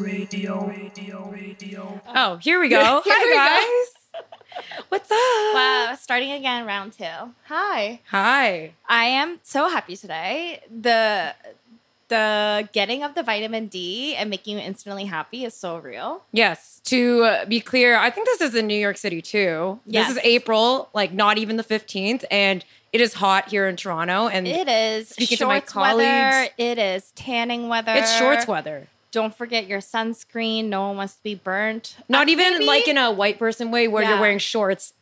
Radio. Oh, here we go. Hi, guys. What's up? Wow, starting again, round two. Hi. Hi. I am so happy today. The getting of the vitamin D and making you instantly happy is so real. Yes. To be clear, I think this is in New York City, too. Yes. This is April, like not even the 15th, and it is hot here in Toronto. And it is. Speaking to my colleagues. Weather, it is tanning weather. It's shorts weather. Don't forget your sunscreen. No one wants to be burnt. Not even maybe, like in a white person way where you're wearing shorts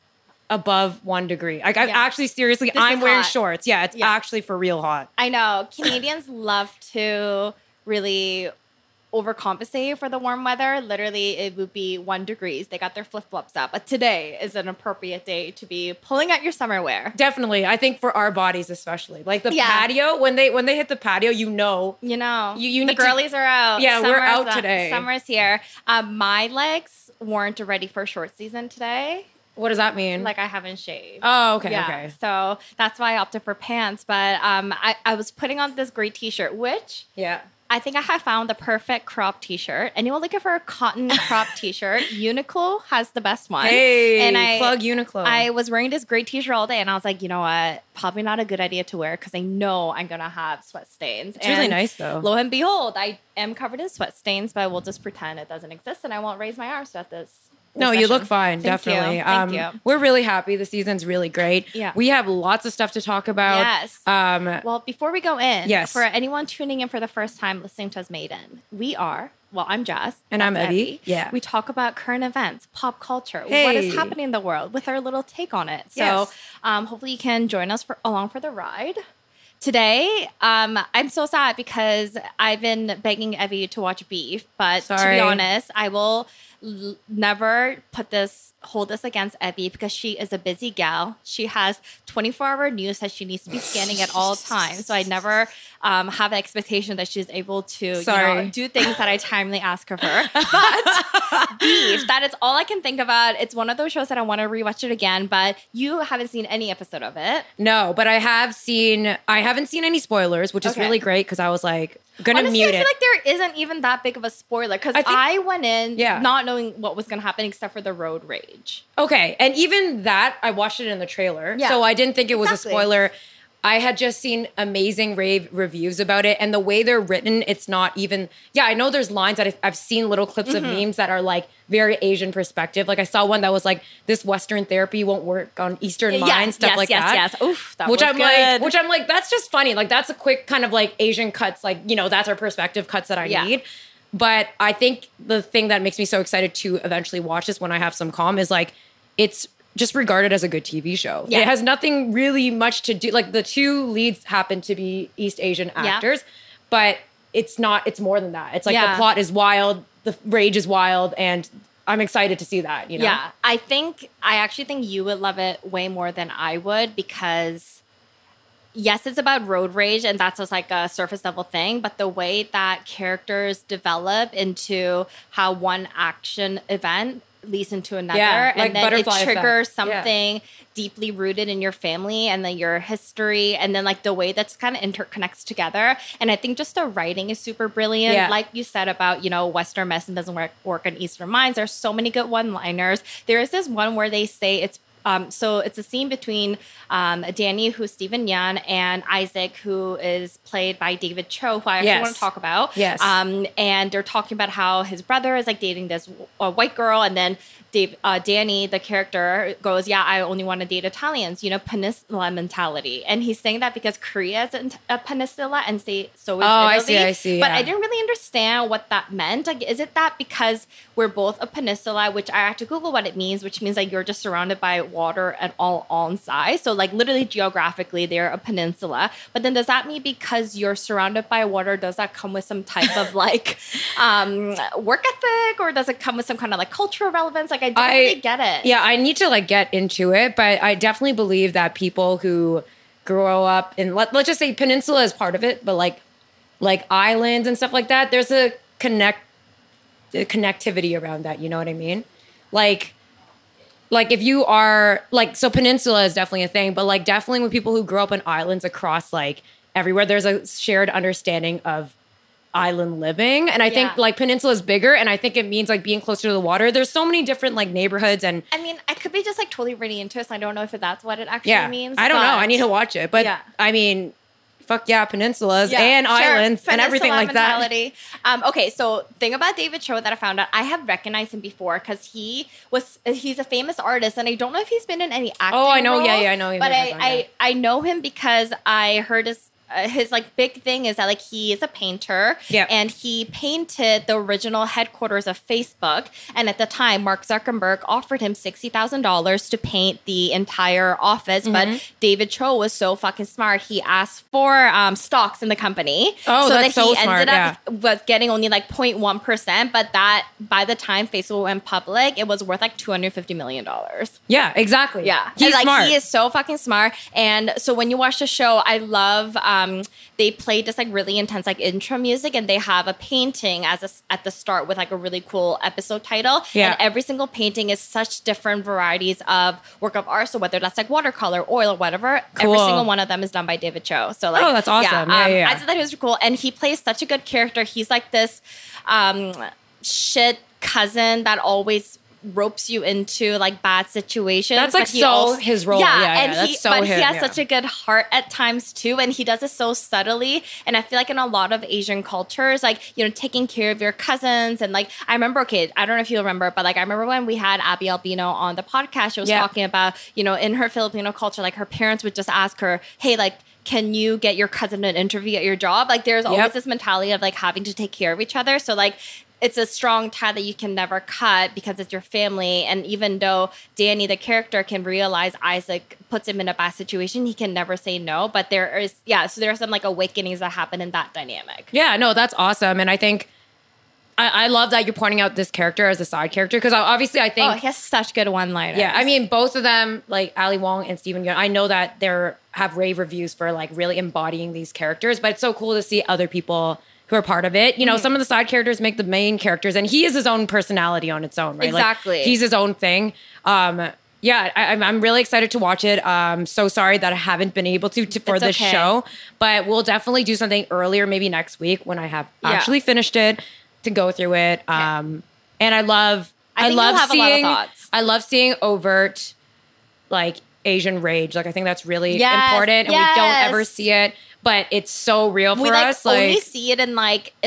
above 1 degree. Like I'm actually, seriously, this I'm wearing hot shorts. Yeah, it's actually for real hot. I know. Canadians love to really overcompensate for the warm weather. Literally, it would be 1 degree. They got their flip-flops out. But today is an appropriate day to be pulling out your summer wear. Definitely. I think for our bodies especially. Like the patio, when they hit the patio, you know. The girlies are out. Yeah, summer's we're out today. Summer's here. My legs weren't ready for short season today. What does that mean? Like I haven't shaved. Oh, okay, okay. So that's why I opted for pants. But I was putting on this gray t-shirt, which I think I have found the perfect crop t-shirt. Anyone looking for a cotton crop t-shirt? Uniqlo has the best one. Hey, and plug Uniqlo. I was wearing this gray t-shirt all day and I was like, you know what? Probably not a good idea to wear because I know I'm going to have sweat stains. It's really nice though. Lo and behold, I am covered in sweat stains, but I will just pretend it doesn't exist and I won't raise my arms at this. No, you look fine. Definitely. Thank you. We're really happy. The season's really great. Yeah. We have lots of stuff to talk about. Yes. Well, before we go in, for anyone tuning in for the first time listening to us Maiden, we are, well, I'm Jess. And I'm Abby. Yeah. We talk about current events, pop culture, what is happening in the world with our little take on it. So hopefully you can join us along for the ride. Today, I'm so sad because I've been begging Evie to watch Beef, but to be honest, I will never hold this against Evie because she is a busy gal. She has 24-hour news that she needs to be scanning at all times, so I never have the expectation that she's able to do things that I timely ask of her. But Beef, that is all I can think about. It's one of those shows that I want to rewatch it again, but you haven't seen any episode of it. No, but I haven't seen any spoilers, which is really great because I was like, gonna mute it. I feel like there isn't even that big of a spoiler because I went in not knowing what was gonna happen except for the road rage. Okay, and even that, I watched it in the trailer, so I didn't think it was a spoiler. I had just seen amazing rave reviews about it, and the way they're written, it's not even... Yeah, I know there's lines that I've seen little clips of memes that are like very Asian perspective. Like I saw one that was like, this Western therapy won't work on Eastern minds, stuff like that. Yes, oof, that which was I'm good. Like, which I'm like, that's just funny. Like that's a quick kind of like Asian cuts, like, you know, that's our perspective cuts that I need. But I think the thing that makes me so excited to eventually watch this when I have some calm is like, it's just regarded as a good TV show. Yeah. It has nothing really much to do. Like the two leads happen to be East Asian actors, but it's not, it's more than that. It's like the plot is wild, the rage is wild, and I'm excited to see that, you know? Yeah, I actually think you would love it way more than I would because yes, it's about road rage and that's just like a surface level thing. But the way that characters develop into how one action event leads into another, like and then it triggers something deeply rooted in your family and then your history, and then like the way that's kind of interconnects together. And I think just the writing is super brilliant. Yeah. Like you said about, you know, Western medicine doesn't work on Eastern minds. There's so many good one-liners. There is this one where they say it's so it's a scene between Danny, who's Steven Yeun, and Isaac, who is played by David Choe, who I actually want to talk about. Yes. And they're talking about how his brother is like dating this white girl, and then Danny, the character, goes, "Yeah, I only want to date Italians." You know, peninsula mentality, and he's saying that because Korea is a peninsula, and so is Italy. I see. But I didn't really understand what that meant. Like, is it that because we're both a peninsula, which I had to Google what it means, which means like you're just surrounded by water at all on sides. So like literally geographically, they're a peninsula. But then does that mean because you're surrounded by water, does that come with some type of like work ethic, or does it come with some kind of like cultural relevance? Like I don't really get it. Yeah, I need to like get into it, but I definitely believe that people who grow up in let's just say peninsula is part of it, but like islands and stuff like that, there's a connectivity around that. You know what I mean? Like if you are like, so peninsula is definitely a thing, but like definitely with people who grow up in islands across like everywhere, there's a shared understanding of island living. And I think like Peninsula is bigger, and I think it means like being closer to the water. There's so many different like neighborhoods, and I mean, I could be just like totally really into it. So I don't know if that's what it actually means. I don't know. I need to watch it. But I mean, fuck yeah, peninsulas and islands and everything like mentality. That. Okay, so thing about David Choe that I found out, I have recognized him before because he's a famous artist, and I don't know if he's been in any acting. Oh, I know, roles, I know. But I know him because I heard his like big thing is that like he is a painter and he painted the original headquarters of Facebook, and at the time Mark Zuckerberg offered him $60,000 to paint the entire office, but David Choe was so fucking smart, he asked for stocks in the company so he ended up was getting only like 0.1%, but that by the time Facebook went public it was worth like $250 million. He's like smart. He is so fucking smart. And so when you watch the show, I love they play this like really intense like intro music, and they have a painting at the start with like a really cool episode title. And every single painting is such different varieties of work of art. So whether that's like watercolor, oil, or whatever, every single one of them is done by David Choe. So like, oh, that's awesome. I thought that he was cool, and he plays such a good character. He's like this shit cousin that always ropes you into like bad situations. That's like so also, his role. He has such a good heart at times too, and he does it so subtly. And I feel like in a lot of Asian cultures, like, you know, taking care of your cousins, and like I remember, okay, I don't know if you remember, but like I remember when we had Abby Albino on the podcast, she was talking about, you know, in her Filipino culture, like her parents would just ask her, hey, like, can you get your cousin an interview at your job? Like there's always this mentality of like having to take care of each other. So like it's a strong tie that you can never cut because it's your family. And even though Danny, the character, can realize Isaac puts him in a bad situation, he can never say no. But there is, so there are some like awakenings that happen in that dynamic. Yeah, no, that's awesome. And I think I love that you're pointing out this character as a side character, because obviously I think... Oh, he has such good one-liners. Yeah, I mean, both of them, like Ali Wong and Steven Yeun, I know that they're have rave reviews for like really embodying these characters, but it's so cool to see other people who are part of it. You know, some of the side characters make the main characters, and he is his own personality on its own, right? Exactly. Like, he's his own thing. I'm really excited to watch it. So sorry that I haven't been able to for this show, but we'll definitely do something earlier, maybe next week when I have actually finished it, to go through it. And I love seeing overt, like, Asian rage. Like, I think that's really important, and we don't ever see it, but it's so real for us. We only see it in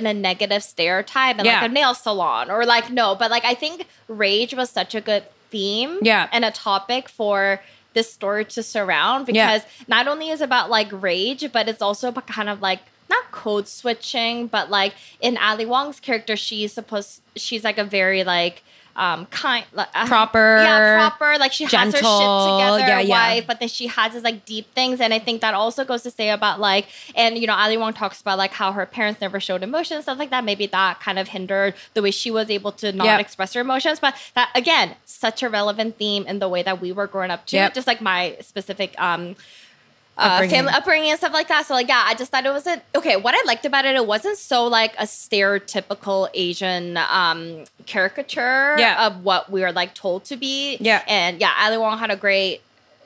a negative stereotype and like a nail salon or like, no, but like I think rage was such a good theme and a topic for this story to surround, because not only is it about like rage, but it's also about kind of like not code switching, but like in Ali Wong's character, she's like a very like kind, proper. Like she gentle, has her shit together, wife, but then she has this like deep things, and I think that also goes to say about like, and you know, Ali Wong talks about like how her parents never showed emotions, stuff like that. Maybe that kind of hindered the way she was able to not express her emotions, but that again, such a relevant theme in the way that we were growing up to, just like my specific family upbringing and stuff like that. So like, I just thought it wasn't okay. What I liked about it, it wasn't so like a stereotypical Asian caricature of what we were like told to be. Yeah. And Ali Wong had a great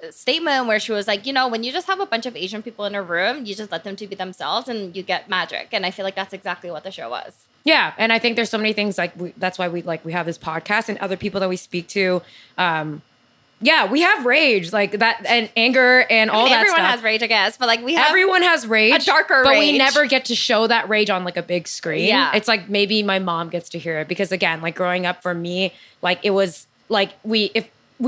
statement where she was like, you know, when you just have a bunch of Asian people in a room, you just let them to be themselves and you get magic. And I feel like that's exactly what the show was. Yeah. And I think there's so many things like, that's why we have this podcast and other people that we speak to, we have rage like that and anger and all that stuff. Everyone has rage, I guess, but like everyone has rage. A darker rage. But we never get to show that rage on like a big screen. Yeah. It's like maybe my mom gets to hear it, because again, like growing up for me, like it was like we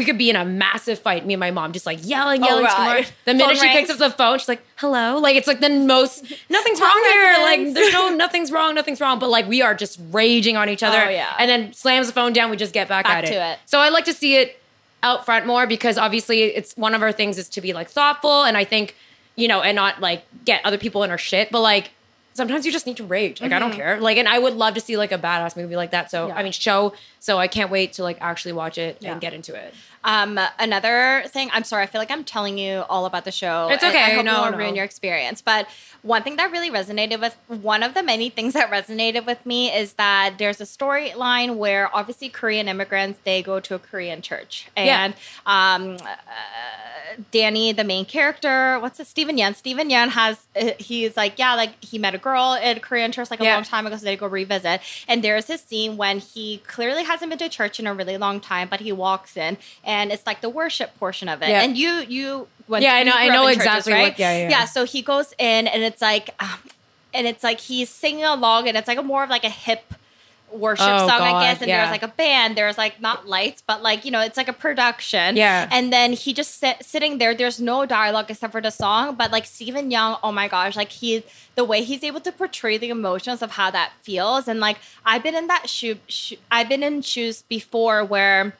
could be in a massive fight, me and my mom just like yelling. Right. The minute she picks up the phone, she's like, hello. Like it's like the most, nothing's wrong here. Like there's nothing's wrong. But like we are just raging on each other. Oh, yeah. And then slams the phone down, we just get back to it. So I like to see it out front more, because obviously it's one of our things is to be like thoughtful, and I think, you know, and not like get other people in our shit, but like sometimes you just need to rage. Like I don't care. Like, and I would love to see like a badass movie like that. So I mean, show. So I can't wait to like actually watch it and get into it. Another thing, I'm sorry, I feel like I'm telling you all about the show. It's okay. I hope you won't ruin your experience. But one thing that really resonated with, one of the many things that resonated with me, is that there's a storyline where obviously Korean immigrants, they go to a Korean church. And Danny, the main character, Steven Yeun has, he's like, he met a girl in Korean church like a long time ago, so they go revisit. And there's this scene when he clearly hasn't been to church in a really long time, but he walks in and it's like the worship portion of it. Yeah. And you went to churches, I know exactly. Right? What, yeah, so he goes in and it's like, he's singing along and it's like a more of like a hip worship song, God, I guess. And there's like a band, there's like not lights, but like, you know, it's like a production. Yeah. And then he just sitting there, there's no dialogue except for the song, but like Steven Yeun, oh my gosh, like the way he's able to portray the emotions of how that feels. And like, I've been in that I've been in shoes before where,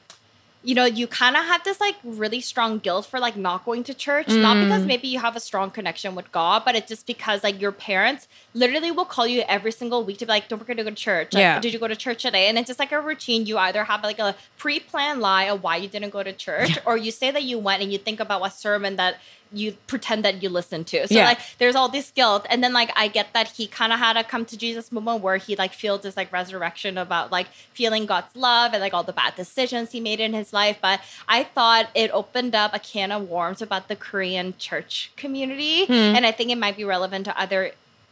you know, you kind of have this like really strong guilt for like not going to church, not because maybe you have a strong connection with God, but it's just because like your parents literally will call you every single week to be like, don't forget to go to church. Like, did you go to church today? And it's just like a routine. You either have like a pre-planned lie of why you didn't go to church, or you say that you went and you think about what sermon that you pretend that you listen to. So like there's all this guilt. And then like, I get that he kind of had a come to Jesus moment where he like feels this like resurrection about like feeling God's love and like all the bad decisions he made in his life. But I thought it opened up a can of worms about the Korean church community. And I think it might be relevant to other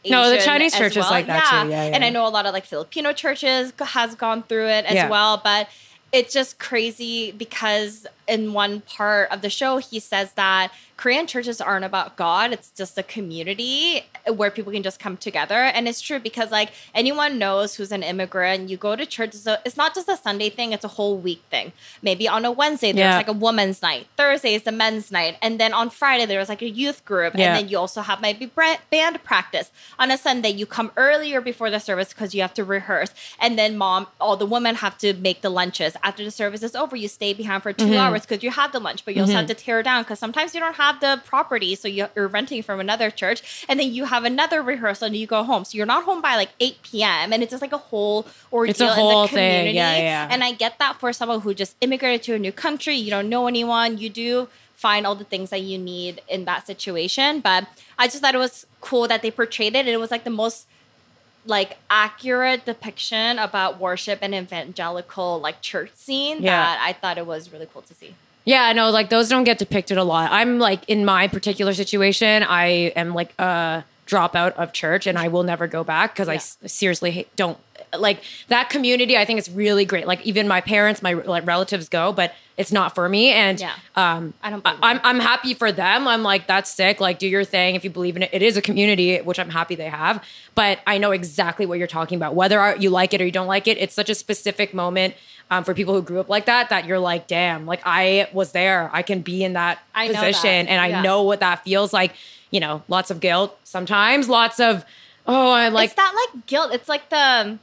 Asian. No, the Chinese church is like that too. Yeah, yeah. And I know a lot of like Filipino churches has gone through it as well, but it's just crazy because in one part of the show, he says that Korean churches aren't about God. It's just a community where people can just come together. And it's true because like anyone knows who's an immigrant, you go to church. So it's not just a Sunday thing. It's a whole week thing. Maybe on a Wednesday, there's like a woman's night. Thursday is the men's night. And then on Friday, there's like a youth group. Yeah. And then you also have maybe band practice. On a Sunday, you come earlier before the service because you have to rehearse. And then all the women have to make the lunches. After the service is over, you stay behind for 2 hours because you have the lunch, but you also have to tear down because sometimes you don't have the property, so you're renting from another church, and then you have another rehearsal and you go home, so you're not home by like 8 p.m. and it's just like a whole ordeal. It's a whole in the community thing. Yeah, yeah. And I get that for someone who just immigrated to a new country, you don't know anyone, you do find all the things that you need in that situation, but I just thought it was cool that they portrayed it, and it was like the most like accurate depiction about worship and evangelical like church scene that I thought it was really cool to see. Yeah, no, like those don't get depicted a lot. I'm like, in my particular situation, I am like a dropout of church and I will never go back because I seriously don't like that community. I think it's really great. Like even my parents, my like relatives go, but it's not for me. And I don't believe I'm happy for them. I'm like, that's sick. Like do your thing. If you believe in it, it is a community, which I'm happy they have. But I know exactly what you're talking about. Whether you like it or you don't like it, it's such a specific moment for people who grew up like that, that you're like, damn, like I was there. I can be in that position. And I know what that feels like. You know, lots of guilt sometimes, lots of, I'm like. It's not like guilt. It's like the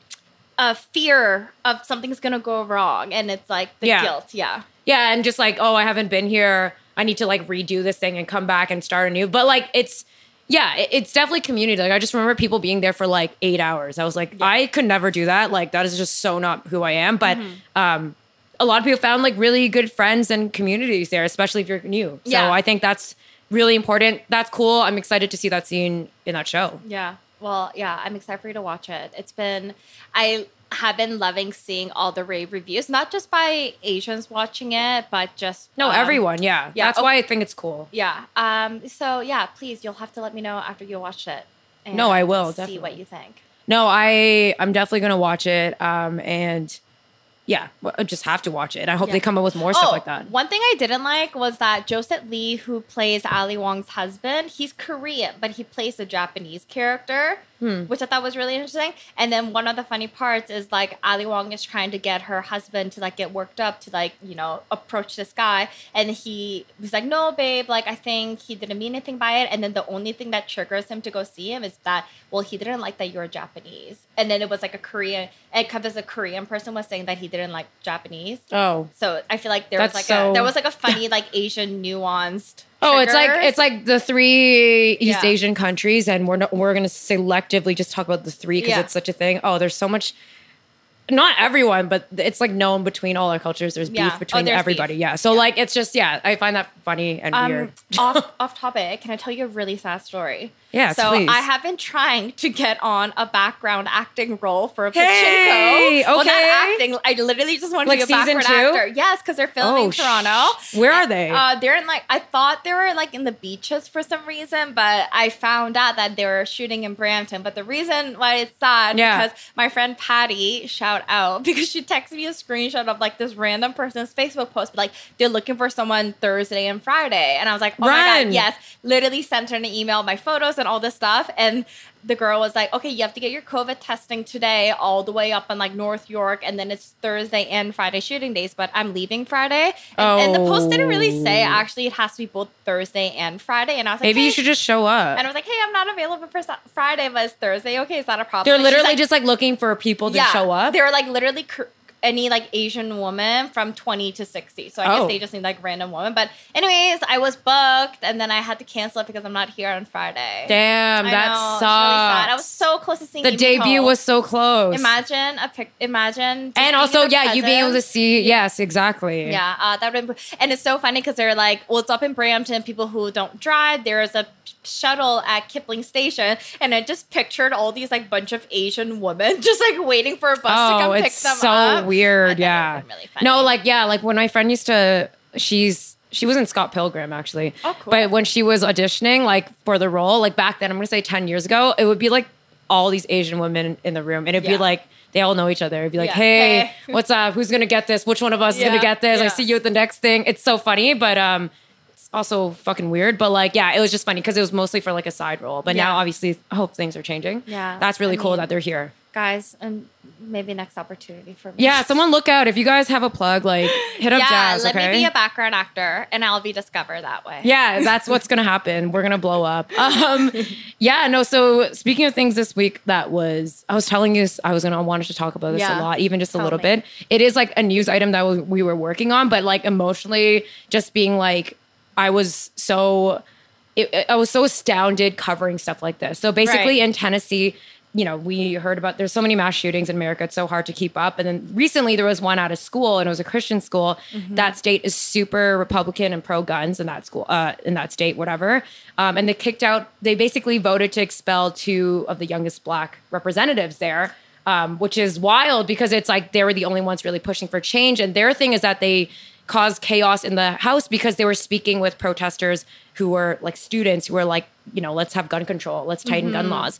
fear of something's going to go wrong. And it's like the guilt. Yeah. Yeah. And just like, I haven't been here. I need to like redo this thing and come back and start anew. But like, it's definitely community. Like I just remember people being there for like 8 hours. I was like, I could never do that. Like that is just so not who I am. But, a lot of people found like really good friends and communities there, especially if you're new. So I think that's really important. That's cool. I'm excited to see that scene in that show. Yeah. Well, yeah, I'm excited for you to watch it. I have been loving seeing all the rave reviews, not just by Asians watching it, but just... No, everyone. Yeah. That's why I think it's cool. Yeah. Please, you'll have to let me know after you watch it. And no, I will. Definitely. See what you think. No, I'm definitely going to watch it. Yeah, I just have to watch it. I hope they come up with more stuff like that. One thing I didn't like was that Joseph Lee, who plays Ali Wong's husband, he's Korean, but he plays a Japanese character, which I thought was really interesting. And then one of the funny parts is like Ali Wong is trying to get her husband to like get worked up to like, you know, approach this guy. And he was like, no, babe, like I think he didn't mean anything by it. And then the only thing that triggers him to go see him is that, well, he didn't like that you're Japanese. And then it was like a Korean, it covers a Korean person was saying that he didn't like Japanese. Oh. So I feel like there was like a funny like Asian nuanced trigger. It's like the three East Asian countries and we're going to selectively just talk about the three because it's such a thing. Oh, there's so much, not everyone, but it's like known between all our cultures. There's beef between everybody. Beef. Yeah. So like it's just I find that funny and weird. Off topic, can I tell you a really sad story? Yeah. So please. I have been trying to get on a background acting role for a Pachinko. Okay. Well, not everything. I literally just wanted to go back for an actor. Yes, because they're filming Toronto. Where are they? They're in I thought they were in the Beaches for some reason, but I found out that they were shooting in Brampton. But the reason why it's sad because my friend Patty, shout out, because she texted me a screenshot of this random person's Facebook post, but they're looking for someone Thursday and Friday. And I was like, oh my God, yes. Literally sent her an email, my photos and all this stuff. And the girl was like, okay, you have to get your COVID testing today all the way up on North York. And then it's Thursday and Friday shooting days, but I'm leaving Friday. And the post didn't really say, actually, it has to be both Thursday and Friday. And I was like, maybe you should just show up. And I was like, hey, I'm not available for Friday, but it's Thursday. Okay, it's not a problem. They're literally just looking for people to show up. They were literally any Asian woman from 20 to 60. So I guess they just need random woman. But anyways, I was booked and then I had to cancel it because I'm not here on Friday. Damn, that sucks. Really sad. I was so close to seeing the debut was so close. Imagine a pic. Imagine. And also, you being able to see. Yes, exactly. Yeah, that would. And it's so funny because they're it's up in Brampton. People who don't drive, there is a shuttle at Kipling Station, and I just pictured all these bunch of Asian women just waiting for a bus to come pick them up. It's so weird, yeah. Really funny. No, when my friend used to, she was in Scott Pilgrim actually. Oh, cool. But when she was auditioning for the role, back then, I'm gonna say 10 years ago, it would be all these Asian women in the room, and it'd be they all know each other. It'd be hey, what's up? Who's gonna get this? Which one of us is gonna get this? Yeah. I see you at the next thing. It's so funny, but also fucking weird, but it was just funny because it was mostly for a side role. But now obviously, I hope things are changing. Yeah, that's really cool that they're here, guys. And maybe next opportunity for me. Yeah, someone look out if you guys have a plug. Hit up Jazz. Yeah, let me be a background actor, and I'll be discovered that way. Yeah, that's what's gonna happen. We're gonna blow up. So speaking of things this week, I was telling you I was gonna want to talk about this a lot, even just a little bit. It is a news item that we were working on, but emotionally, just being I was so astounded covering stuff like this. So basically in Tennessee, we heard about there's so many mass shootings in America. It's so hard to keep up. And then recently there was one at a school, and it was a Christian school. Mm-hmm. That state is super Republican and pro-guns in that school, in that state, whatever. And they basically voted to expel two of the youngest black representatives there. Which is wild because it's they were the only ones really pushing for change. And their thing is that they caused chaos in the house because they were speaking with protesters who were students who were let's have gun control. Let's tighten mm-hmm. gun laws.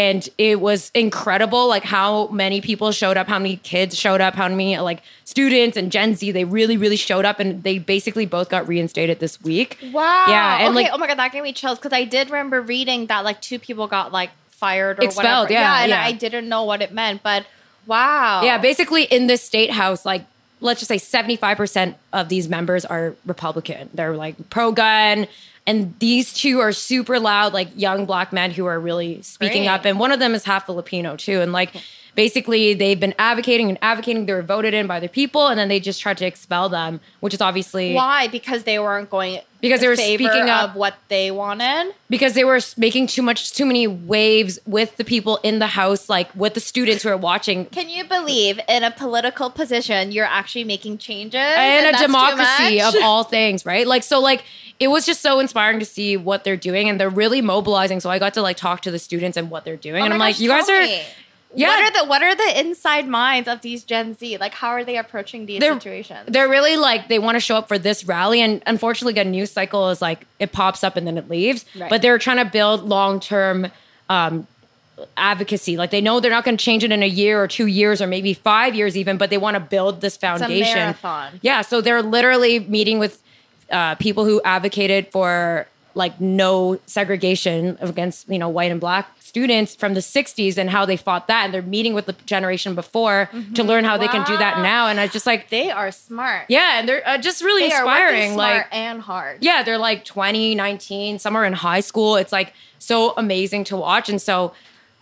And it was incredible, how many people showed up, how many kids showed up, how many, students and Gen Z, they really, really showed up. And they basically both got reinstated this week. Wow. Yeah. And oh my God, that gave me chills. Because I did remember reading that, two people got, fired or expelled, whatever. Yeah, and I didn't know what it meant. But wow. Yeah, basically in this state house, let's just say 75% of these members are Republican. They're pro-gun. And these two are super loud, young black men who are really speaking up. And one of them is half Filipino too. And basically they've been advocating and advocating. They were voted in by the people, and then they just tried to expel them, which is obviously why, because they weren't going because they were speaking up what they wanted, because they were making too many waves with the people in the house, with the students who are watching. Can you believe in a political position you're actually making changes and a democracy of all things, right? It was just so inspiring to see what they're doing, and they're really mobilizing. So I got to talk to the students and what they're doing, and I'm you guys are. Yeah. What are the inside minds of these Gen Z? How are they approaching these situations? They're really they want to show up for this rally, and unfortunately, a news cycle is it pops up and then it leaves. Right. But they're trying to build long-term advocacy. They know they're not going to change it in a year or 2 years or maybe 5 years even, but they want to build this foundation. It's a marathon. Yeah, so they're literally meeting with people who advocated for no segregation against white and black students from the 60s and how they fought that, and they're meeting with the generation before mm-hmm. to learn how they can do that now. And I just they are smart, and they're just really inspiring, smart and hard. Yeah, they're 20, 19, some are in high school. It's so amazing to watch. And so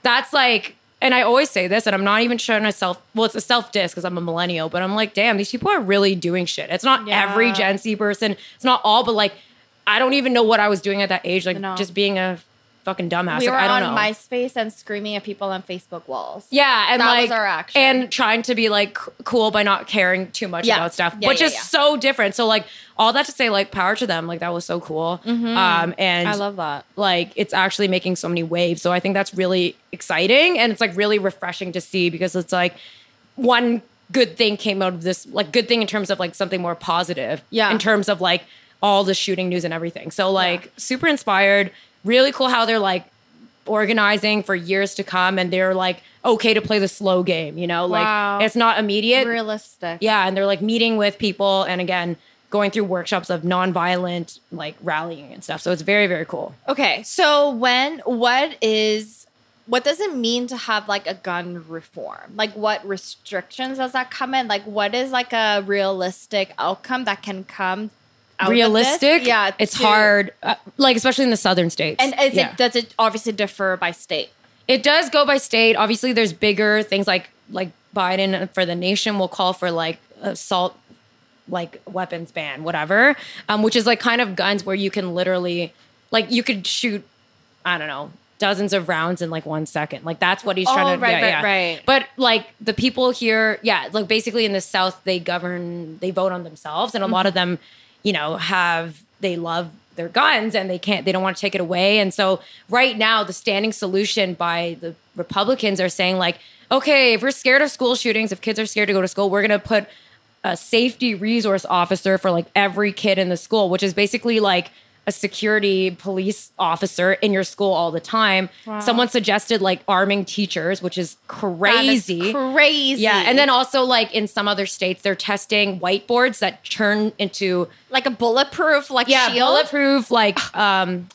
that's and I always say this, and I'm not even showing myself, well, it's a self-diss because I'm a millennial, but I'm damn, these people are really doing shit. It's not every Gen Z person, it's not all, but I don't even know what I was doing at that age, no. Just being a fucking dumbass. We were I don't know. MySpace and screaming at people on Facebook walls. Yeah, and that was our action. And trying to be cool by not caring too much about stuff, which is so different. So all that to say, power to them. That was so cool. Mm-hmm. And I love that. It's actually making so many waves. So I think that's really exciting, and it's really refreshing to see, because it's one good thing came out of this, like good thing in terms of like something more positive. Yeah. In terms of like all the shooting news and everything. So like super inspired, really cool how they're like organizing for years to come and they're like okay to play the slow game, you know, like it's not immediate. Realistic. Yeah. And they're like meeting with people and again, going through workshops of nonviolent like rallying and stuff. So it's very, very cool. Okay. So what does it mean to have like a gun reform? Like what restrictions does that come in? Like what is like a realistic outcome that can come out realistic? Of this? Yeah. It's hard. Like especially in the southern states. And is it, does it obviously differ by state? It does go by state. Obviously there's bigger things like Biden for the nation will call for like assault, like weapons ban, whatever, which is like kind of guns where you can literally like you could shoot, I don't know, dozens of rounds in like 1 second. Like that's what he's trying to right. But like the people here, like basically in the South, they govern, they vote on themselves. And a lot of them, you know, they love their guns and they don't want to take it away. And so right now the standing solution by the Republicans are saying like, okay, if we're scared of school shootings, if kids are scared to go to school, we're going to put a safety resource officer for like every kid in the school, which is basically like a security police officer in your school all the time. Wow. Someone suggested like arming teachers, which is crazy. That is crazy. Yeah. And then also like in some other states, they're testing whiteboards that turn into like a bulletproof, like shield. Bulletproof, like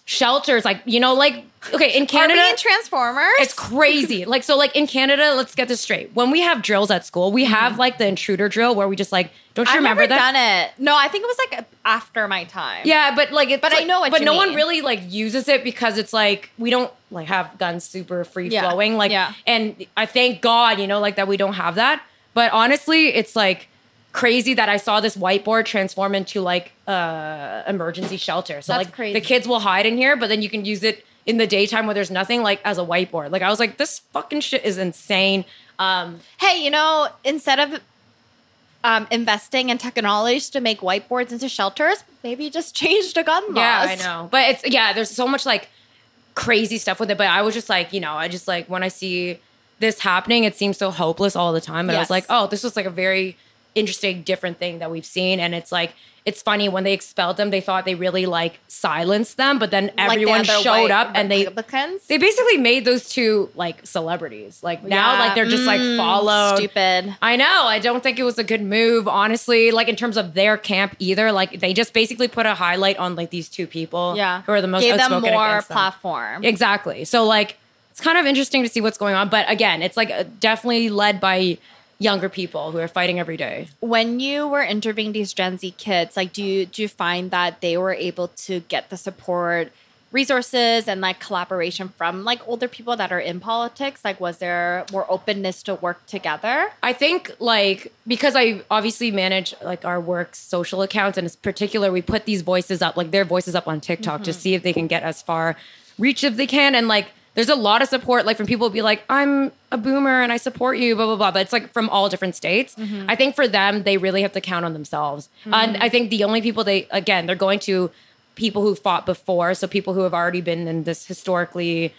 shelters, like, you know, like, okay, in Canada. Are we in Transformers? It's crazy. Like, so like in Canada, let's get this straight. When we have drills at school, we have like the intruder drill where we just like, don't you remember that? I've never done it. No, I think it was like after my time. Yeah, but like, but I know what you mean. But no one really like uses it because it's like, we don't like have guns super free flowing. Like, and I thank God, you know, like that we don't have that. But honestly, it's like crazy that I saw this whiteboard transform into like emergency shelter. So that's like crazy. The kids will hide in here, but then you can use it in the daytime where there's nothing, like as a whiteboard. Like I was like, this fucking shit is insane. Hey, you know, instead of investing in technology to make whiteboards into shelters, maybe just change the gun laws. Yeah, I know. But it's, there's so much like crazy stuff with it. But I was just like, you know, I just like, when I see this happening, it seems so hopeless all the time. And I was like, oh, this was like a very interesting, different thing that we've seen. And it's like, it's funny when they expelled them, they thought they really like silenced them, but then everyone like showed up and they basically made those two like celebrities. Like now, like they're just like followed. Stupid. I know. I don't think it was a good move, honestly. Like in terms of their camp either. Like they just basically put a highlight on like these two people who are the most outspoken. Gave them more platform. Exactly. So like it's kind of interesting to see what's going on, but again, it's like definitely led by younger people who are fighting every day. When you were interviewing these Gen Z kids, like do you find that they were able to get the support, resources, and like collaboration from like older people that are in politics? Like was there more openness to work together? I think like because I obviously manage like our work social accounts, and in particular we put these voices up, like their voices up on TikTok to see if they can get as far reach if they can, and like there's a lot of support, like from people who be like, I'm a boomer and I support you, blah, blah, blah. But it's like from all different states. I think for them, they really have to count on themselves. And I think the only people they're going to people who fought before. So people who have already been in this historically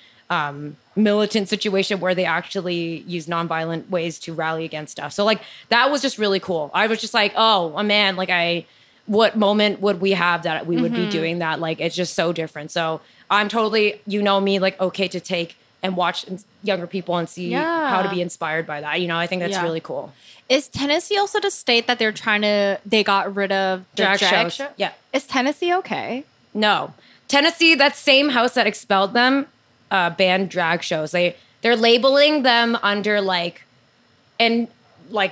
militant situation where they actually use nonviolent ways to rally against stuff. So like, that was just really cool. I was just like, oh man, like what moment would we have that we would be doing that? Like, it's just so different. So I'm totally, you know me, like, okay to take and watch younger people and see how to be inspired by that. You know, I think that's really cool. Is Tennessee also the state that they got rid of the drag shows? Yeah. Is Tennessee okay? No. Tennessee, that same house that expelled them, banned drag shows. They're labeling them under like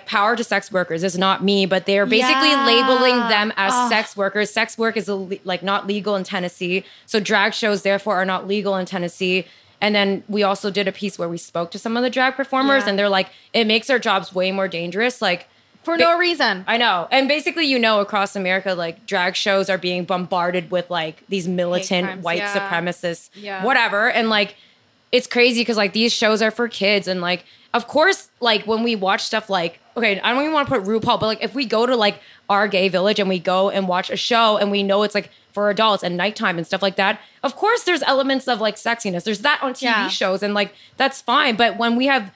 power to sex workers. It's not me, but they're basically labeling them as sex workers. Sex work is like not legal in Tennessee. So drag shows therefore are not legal in Tennessee. And then we also did a piece where we spoke to some of the drag performers and they're like, it makes our jobs way more dangerous. Like for no reason. I know. And basically, you know, across America, like drag shows are being bombarded with like these militant crimes, white supremacists, whatever. And like, it's crazy because like these shows are for kids and like, of course, like when we watch stuff like, okay, I don't even want to put RuPaul, but like if we go to like our gay village and we go and watch a show and we know it's like for adults and nighttime and stuff like that, of course there's elements of like sexiness. There's that on TV shows and like that's fine. But when we have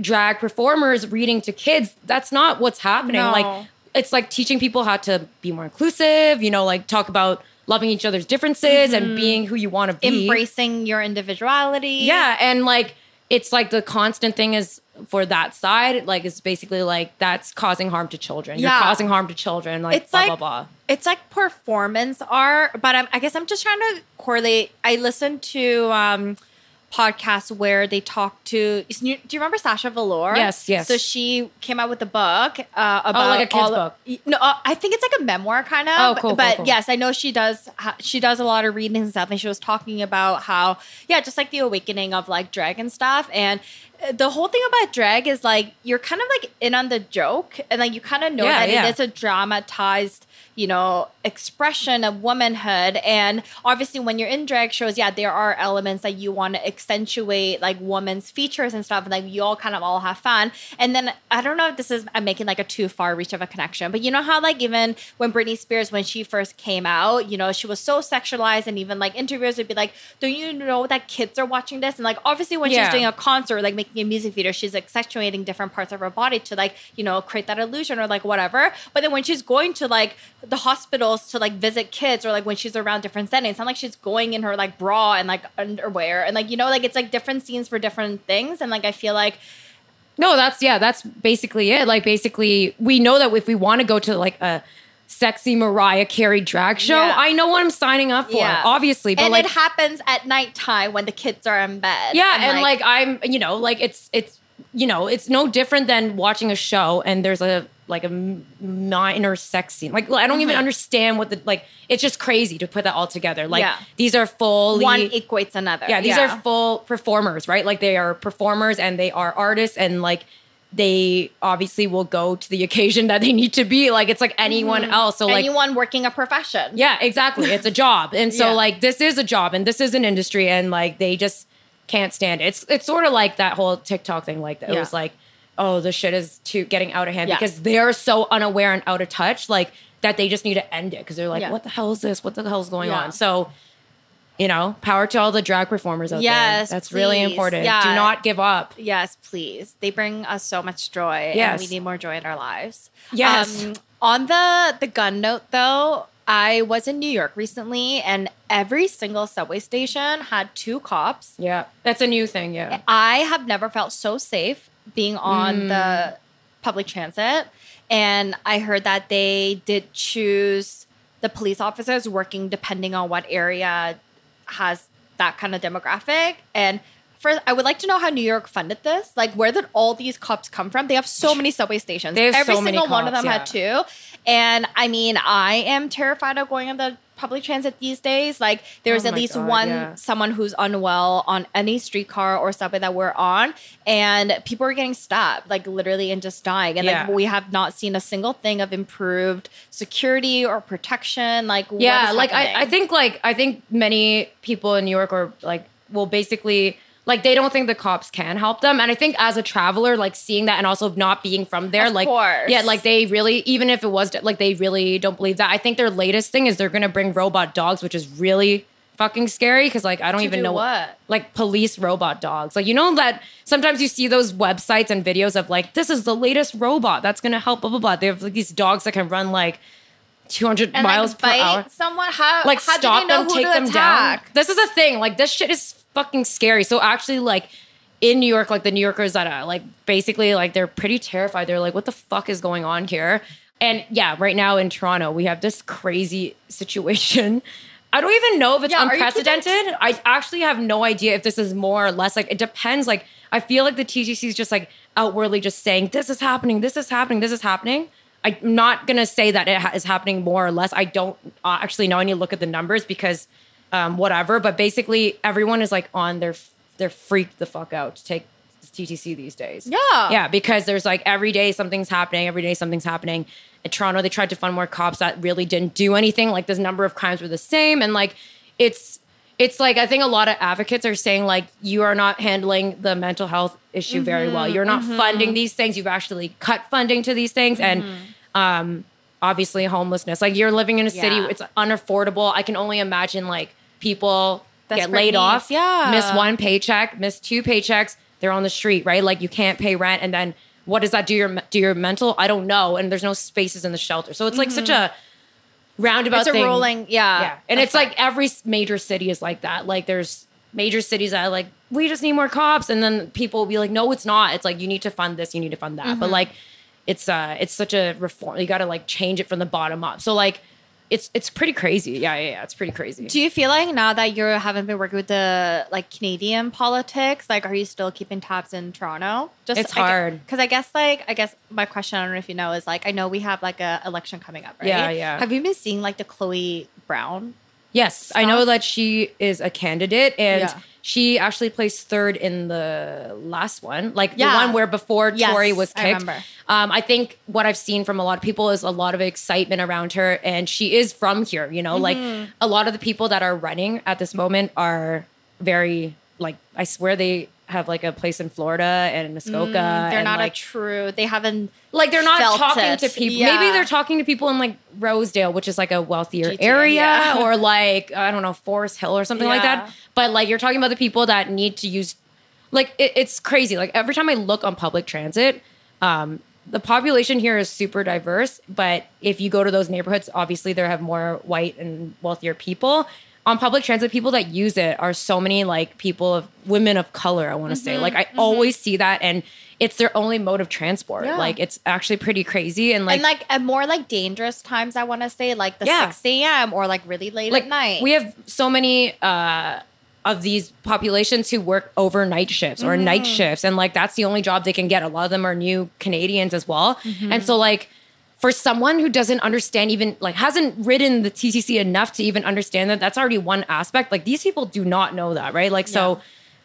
drag performers reading to kids. That's not what's happening. No. Like, it's like teaching people how to be more inclusive, you know, like talk about loving each other's differences mm-hmm. and being who you want to be. Embracing your individuality. Yeah. And like, it's like the constant thing is for that side, like it's basically like that's causing harm to children. Yeah. You're causing harm to children. Like, it's blah, like, blah, blah. It's like performance art, but I guess I'm just trying to correlate. I listened to podcasts where they talk to, do you remember Sasha Velour? Yes, yes. So she came out with a book about like a kid's book. No, I think it's like a memoir kind of. Oh, cool. But cool. Yes, I know she does a lot of readings and stuff, and she was talking about how, yeah, just like the awakening of like drag and stuff. And the whole thing about drag is like you're kind of like in on the joke, and like you kind of know it is a dramatized, you know, expression of womanhood. And obviously when you're in drag shows, yeah, there are elements that you want to accentuate like women's features and stuff, and like you all kind of all have fun. And then I don't know if this is, I'm making like a too far reach of a connection, but you know how like even when Britney Spears, when she first came out, you know, she was so sexualized, and even like interviewers would be like, don't you know that kids are watching this? And like obviously when she's doing a concert, like making a music video, she's accentuating different parts of her body to like, you know, create that illusion or like whatever. But then when she's going to like the hospitals to like visit kids, or like when she's around different settings, it's not like she's going in her like bra and like underwear and like, you know, like it's like different scenes for different things. And like I feel like that's basically it. Like basically we know that if we want to go to like a sexy Mariah Carey drag show, I know what I'm signing up for, obviously. But and like, it happens at nighttime when the kids are in bed. Yeah, and like I'm, you know, like it's you know, it's no different than watching a show and there's a minor sex scene. Like, I don't even understand what it's just crazy to put that all together. Like, these are fully... One equates another. Yeah, these are full performers, right? Like, they are performers and they are artists, and like, they obviously will go to the occasion that they need to be. Like, it's like anyone else. So like anyone working a profession. Yeah, exactly. It's a job. And so like, this is a job and this is an industry, and like, they just can't stand it. It's sort of like that whole TikTok thing. Like, it was like, oh, this shit is too getting out of hand because they're so unaware and out of touch, like that they just need to end it because they're like, what the hell is this? What the hell is going on? So, you know, power to all the drag performers out there. Yes, that's really important. Yeah. Do not give up. Yes, please. They bring us so much joy. Yes. And we need more joy in our lives. Yes. On the gun note, though, I was in New York recently, and every single subway station had two cops. Yeah, that's a new thing, yeah. I have never felt so safe being on the public transit. And I heard that they did choose the police officers working depending on what area has that kind of demographic. And first, I would like to know how New York funded this. Like, where did all these cops come from? They have so many subway stations. They have every single one of them had two. And I mean, I am terrified of going on the public transit these days. Like, there's at least someone who's unwell on any streetcar or subway that we're on, and people are getting stabbed, like literally, and just dying. And like, we have not seen a single thing of improved security or protection. Like, what is like happening? I think many people in New York are like, well, basically, like, they don't think the cops can help them. And I think as a traveler, like, seeing that and also not being from there, of like, course. Yeah, like, they really, even if it was, like, they really don't believe that. I think their latest thing is they're going to bring robot dogs, which is really fucking scary because, like, I don't even know what, like, police robot dogs. Like, you know that sometimes you see those websites and videos of, like, this is the latest robot that's going to help, blah, blah, blah. They have, like, these dogs that can run, like, 200 and, miles like, per bite hour. Someone, like, how stop do they know them, who take to them attack? Down. This is a thing. Like, this shit is fucking scary. So actually, like, in New York, like, the New Yorkers that are, like, basically, like, they're pretty terrified. They're like, what the fuck is going on here? And yeah, right now in Toronto, we have this crazy situation. I don't even know if it's unprecedented. I actually have no idea if this is more or less. Like, it depends. Like, I feel like the TTC is just, like, outwardly just saying, this is happening, this is happening, this is happening. I'm not going to say that it is happening more or less. I don't actually know. I need to look at the numbers because... whatever, but basically everyone is like on they're freaked the fuck out to take this TTC these days. Yeah, because there's like every day something's happening. In Toronto, they tried to fund more cops. That really didn't do anything. Like, this number of crimes were the same, and like it's like I think a lot of advocates are saying like you are not handling the mental health issue very well. You're not funding these things. You've actually cut funding to these things, and obviously homelessness. Like, you're living in a city, it's unaffordable. I can only imagine like. People get laid off, miss one paycheck, miss two paychecks. They're on the street, right? Like you can't pay rent. And then what does that do your mental? I don't know. And there's no spaces in the shelter. So it's like such a roundabout thing. It's a rolling, yeah. And it's like every major city is like that. Like there's major cities that are like, we just need more cops. And then people will be like, no, it's not. It's like, you need to fund this, you need to fund that. Mm-hmm. But like, it's such a reform. You got to like change it from the bottom up. So like, it's pretty crazy. Yeah. It's pretty crazy. Do you feel like now that you haven't been working with the like Canadian politics, like are you still keeping tabs in Toronto? It's hard. Because I guess my question, I don't know if you know, is like, I know we have like a election coming up, right? Yeah. Have you been seeing like the Chloe Brown? Yes. Stuff? I know that she is a candidate and she actually placed third in the last one, like the one where before Tory was kicked. I remember. I think what I've seen from a lot of people is a lot of excitement around her, and she is from here, you know, like a lot of the people that are running at this moment are very like, I swear they have like a place in Florida and in Muskoka. They're not like, they haven't like, they're not talking to people. Yeah. Maybe they're talking to people in like Rosedale, which is like a wealthier GTA, area or like, I don't know, Forest Hill or something like that. But like, you're talking about the people that need to use, like, it's crazy. Like every time I look on public transit, the population here is super diverse, but if you go to those neighborhoods, obviously there have more white and wealthier people. On public transit, people that use it are so many like women of color, I want to say. Like I always see that, and it's their only mode of transport. Yeah. Like it's actually pretty crazy. And like at more like dangerous times, I want to say, like the 6 a.m. or like really late at night. We have so many of these populations who work overnight shifts or night shifts, and like that's the only job they can get. A lot of them are new Canadians as well. And so like, for someone who doesn't understand even, like hasn't ridden the TTC enough to even understand that, that's already one aspect. Like these people do not know that, right? Like so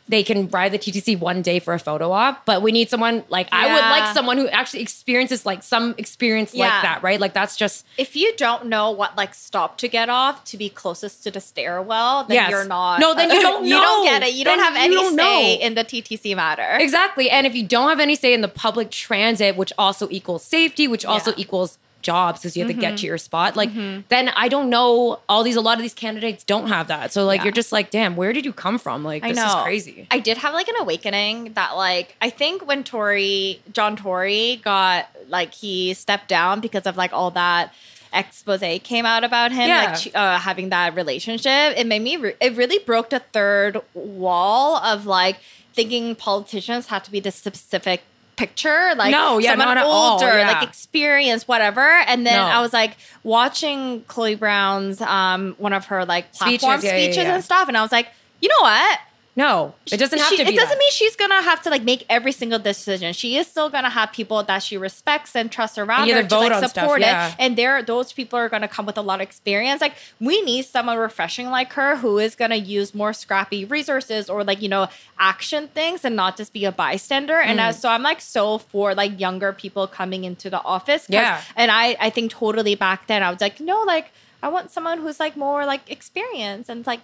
they can ride the TTC one day for a photo op, but we need someone like, I would like someone who actually experiences like some experience like that, right? Like that's just. If you don't know what like stop to get off to be closest to the stairwell, then you're not. No, then you don't know. You don't get it. You don't have any say in the TTC matter. Exactly. And if you don't have any say in the public transit, which also equals safety, which also equals jobs because you have to get to your spot, like then I don't know, a lot of these candidates don't have that, so like you're just like, damn, where did you come from? Like this is crazy. I did have like an awakening that like I think when John Tory got like, he stepped down because of like all that expose came out about him like having that relationship, it made me it really broke the third wall of like thinking politicians have to be this specific picture, like someone not at older, all, like experience, whatever. And then I was like watching Chloe Brown's one of her like platform speeches and stuff, and I was like, you know what? No, it doesn't have to be. It doesn't mean she's going to have to like make every single decision. She is still going to have people that she respects and trusts around her to like support it. And those people are going to come with a lot of experience. Like we need someone refreshing like her who is going to use more scrappy resources or like, you know, action things and not just be a bystander. And so I'm like so for like younger people coming into the office. Yeah. And I think totally back then I was like, no, like, I want someone who's like more like experienced and like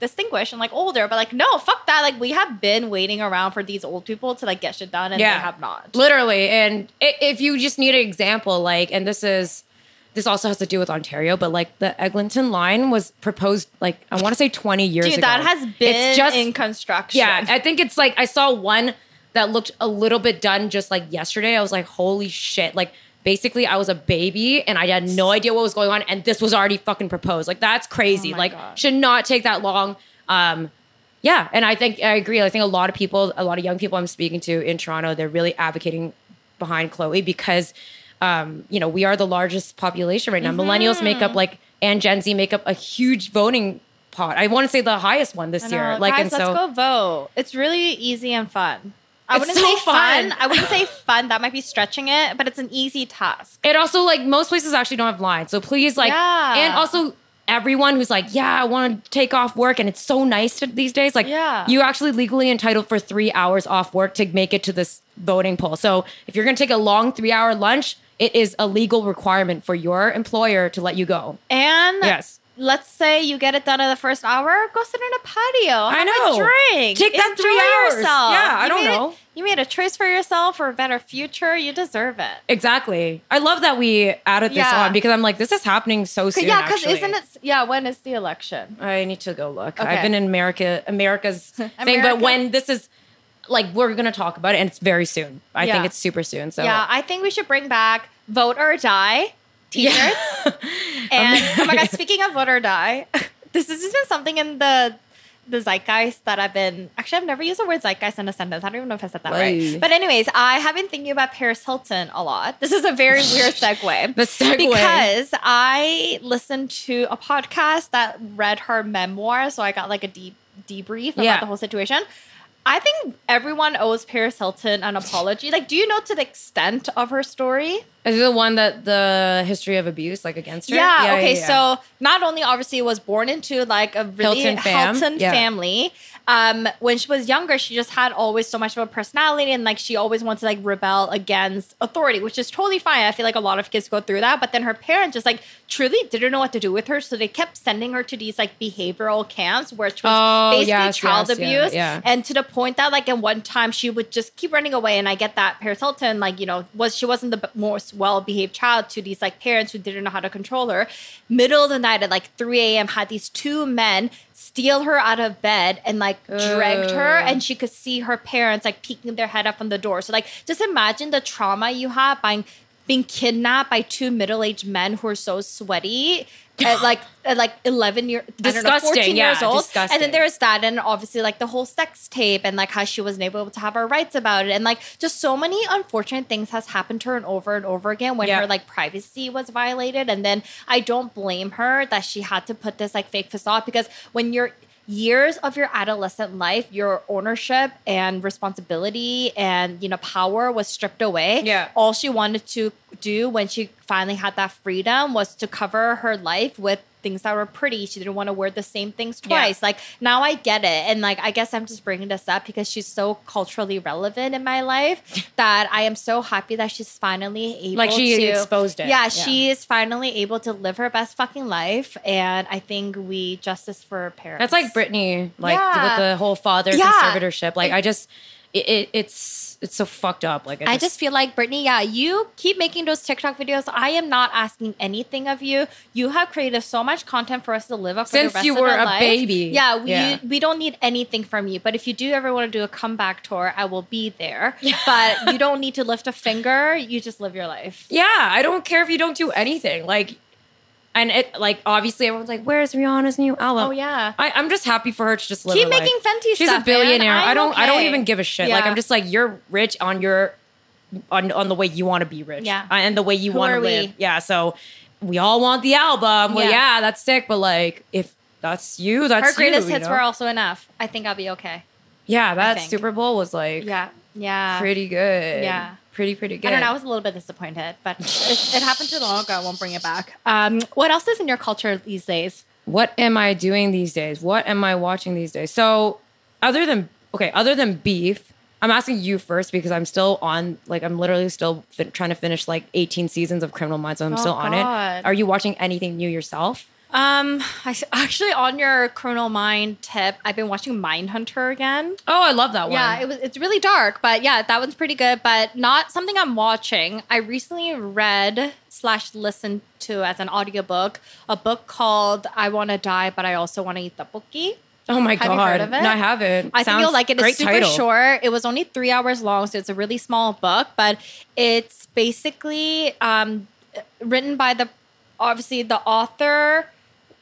distinguished and like older, but like, no, fuck that. Like we have been waiting around for these old people to like get shit done, and they have not. Literally. And if you just need an example, like, and this also has to do with Ontario, but like the Eglinton line was proposed, like, I want to say 20 years ago. Dude, that has been in construction. Yeah. I think it's like, I saw one that looked a little bit done just like yesterday. I was like, holy shit. Like, basically, I was a baby and I had no idea what was going on, and this was already fucking proposed. Like, that's crazy. Oh like, God. Should not take that long. And I agree. I think a lot of young people I'm speaking to in Toronto, they're really advocating behind Chloe because, you know, we are the largest population right now. Millennials make up and Gen Z make up a huge voting pot. I want to say the highest one this year. Like, guys, let's go vote. It's really easy and fun. I wouldn't say fun. That might be stretching it, but it's an easy task. It also, like, most places actually don't have lines. So please, like, and also everyone who's like, I want to take off work. And it's so nice these days. Like, you're actually legally entitled for 3 hours off work to make it to this voting poll. So if you're going to take a long 3-hour lunch, it is a legal requirement for your employer to let you go. And let's say you get it done in the first hour, go sit on a patio. Have a drink. Take that 3 hours. Yourself. Yeah, I don't know. You made a choice for yourself for a better future. You deserve it. Exactly. I love that we added this on because I'm like, this is happening so soon. Yeah, because isn't it? Yeah, when is the election? I need to go look. Okay. I've been in America's thing, but when this is like, we're going to talk about it, and it's very soon. I think it's super soon. So yeah, I think we should bring back Vote or Die t-shirts. Yeah. And oh my God, speaking of Vote or Die, this has just been something in the zeitgeist that I've been... Actually, I've never used the word zeitgeist in a sentence. I don't even know if I said that right. But anyways, I have been thinking about Paris Hilton a lot. This is a very weird segue. The segue. Because I listened to a podcast that read her memoir, so I got like a debrief about the whole situation. I think everyone owes Paris Hilton an apology. Like, do you know to the extent of her story? Is it the one that the history of abuse, like, against her? Yeah, so not only obviously was born into like a really Hilton family. When she was younger, she just had always so much of a personality, and like she always wanted to like rebel against authority, which is totally fine. I feel like a lot of kids go through that. But then her parents just like truly didn't know what to do with her, so they kept sending her to these like behavioral camps, which was basically child abuse. Yeah. And to the point that like at one time she would just keep running away. And I get that Paris Hilton, like, you know, she wasn't the most well-behaved child to these like parents who didn't know how to control her. Middle of the night at like 3 a.m. had these two men steal her out of bed and like dragged her, and she could see her parents like peeking their head up from the door. So like, just imagine the trauma you have by being kidnapped by two middle-aged men who are so sweaty at like 14 years old. Disgusting. And then there's that, and obviously like the whole sex tape and like how she wasn't able to have her rights about it, and like just so many unfortunate things has happened to her and over again when her like privacy was violated. And then I don't blame her that she had to put this like fake facade, because when you're years of your adolescent life, your ownership and responsibility and, you know, power was stripped away. Yeah. All she wanted to do when she finally had that freedom was to cover her life with things that were pretty. She didn't want to wear the same things twice. Yeah. Like, now I get it. And like, I guess I'm just bringing this up because she's so culturally relevant in my life that I am so happy that she's finally able to. Like, she exposed it. Yeah, she is finally able to live her best fucking life. And I think justice for Paris. That's like Britney, like with the whole father conservatorship. Like, it's so fucked up. Like, I just feel like, Brittany, you keep making those TikTok videos. I am not asking anything of you. You have created so much content for us to live up for since the rest of our life. Since you were a baby. Yeah, we don't need anything from you. But if you do ever want to do a comeback tour, I will be there. Yeah. But you don't need to lift a finger. You just live your life. Yeah, I don't care if you don't do anything. Like, and it, like, obviously everyone's like, where's Rihanna's new album? Oh yeah. I'm just happy for her to just live her life. Keep making Fenty stuff. She's a billionaire. I don't even give a shit. Yeah. Like, I'm just like, you're rich on your on the way you want to be rich. Yeah. And the way you want to live. Yeah. So we all want the album. Well, yeah, that's sick. But like, if that's you, that's her greatest hits were also enough. I think I'll be okay. Yeah, that Super Bowl was like pretty good. Yeah. Pretty good. I don't know. I was a little bit disappointed, but it happened too long ago. I won't bring it back. What else is in your culture these days? What am I doing these days? What am I watching these days? So other than Beef, I'm asking you first because I'm still on, like, I'm literally still trying to finish like 18 seasons of Criminal Minds. So I'm still on it. Are you watching anything new yourself? I actually, on your Criminal Mind tip, I've been watching Mindhunter again. Oh, I love that one. Yeah, it's really dark, but yeah, that one's pretty good, but not something I'm watching. I recently read / listened to as an audiobook, a book called I Want to Die, But I Also Want to Eat Tteokbokki. Oh my God. Have you heard of it? No, I haven't. I think you'll like it. It's super short. It was only 3 hours long, so it's a really small book, but it's basically written by the author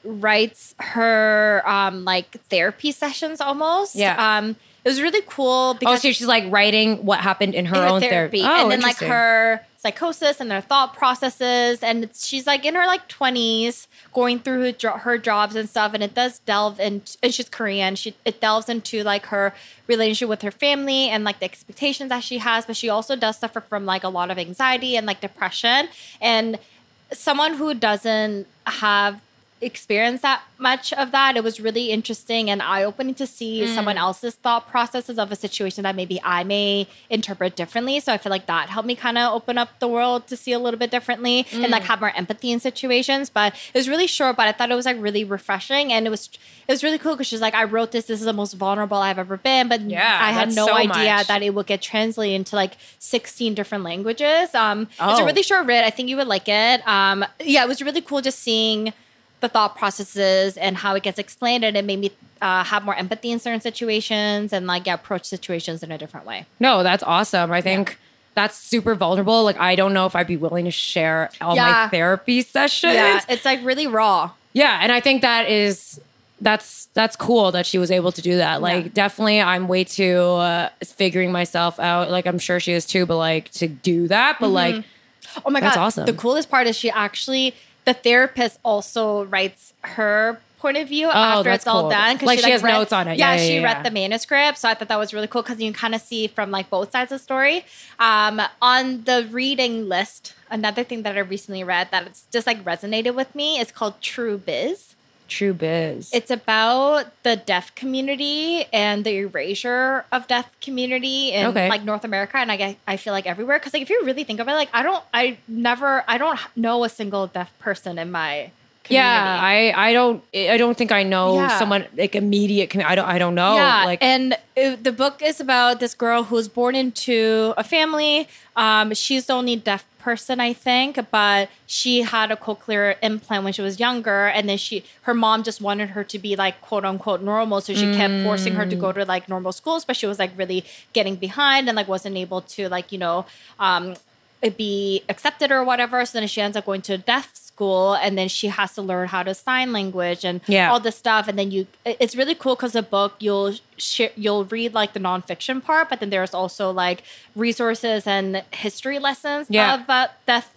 writes her like therapy sessions almost. Yeah. It was really cool because so she's like writing what happened in her own therapy. Oh, and then like her psychosis and their thought processes, and she's like in her like 20s going through her jobs and stuff, and it does delve into, and she's Korean, it delves into like her relationship with her family and like the expectations that she has, but she also does suffer from like a lot of anxiety and like depression, and someone who doesn't have experienced that much of that, it was really interesting and eye-opening to see someone else's thought processes of a situation that maybe I may interpret differently. So I feel like that helped me kind of open up the world to see a little bit differently and like have more empathy in situations. But it was really short, but I thought it was like really refreshing, and it was really cool because she's like, I wrote this is the most vulnerable I've ever been, but I had no idea that it would get translated into like 16 different languages. It's a really short read. I think you would like it. It was really cool just seeing the thought processes and how it gets explained. And it made me have more empathy in certain situations and like approach situations in a different way. No, that's awesome. I think that's super vulnerable. Like, I don't know if I'd be willing to share all my therapy sessions. Yeah, it's like really raw. Yeah. And I think that is... That's cool that she was able to do that. Like, definitely, I'm way too figuring myself out. Like, I'm sure she is too, but like to do that. But like, oh my God, that's awesome. The coolest part is she actually, the therapist also writes her point of view after it's all done. Because like she has notes on it. Yeah, she read the manuscript. So I thought that was really cool because you can kind of see from like both sides of the story. On the reading list, another thing that I recently read that it's just like resonated with me is called True Biz. True Biz. It's about the deaf community and the erasure of deaf community in like North America, and I feel like everywhere. Because like if you really think about it, like I don't know a single deaf person in my community. Yeah, I don't think I know someone like immediate. I don't know. Yeah, like, and the book is about this girl who was born into a family. She's the only deaf person, I think, but she had a cochlear implant when she was younger, and then her mom just wanted her to be like quote unquote normal, so she kept forcing her to go to like normal schools, but she was like really getting behind and like wasn't able to like, you know, be accepted or whatever. So then she ends up going to a deaf school, and then she has to learn how to sign language and all this stuff. And then it's really cool because the book you'll read like the nonfiction part, but then there's also like resources and history lessons of deaf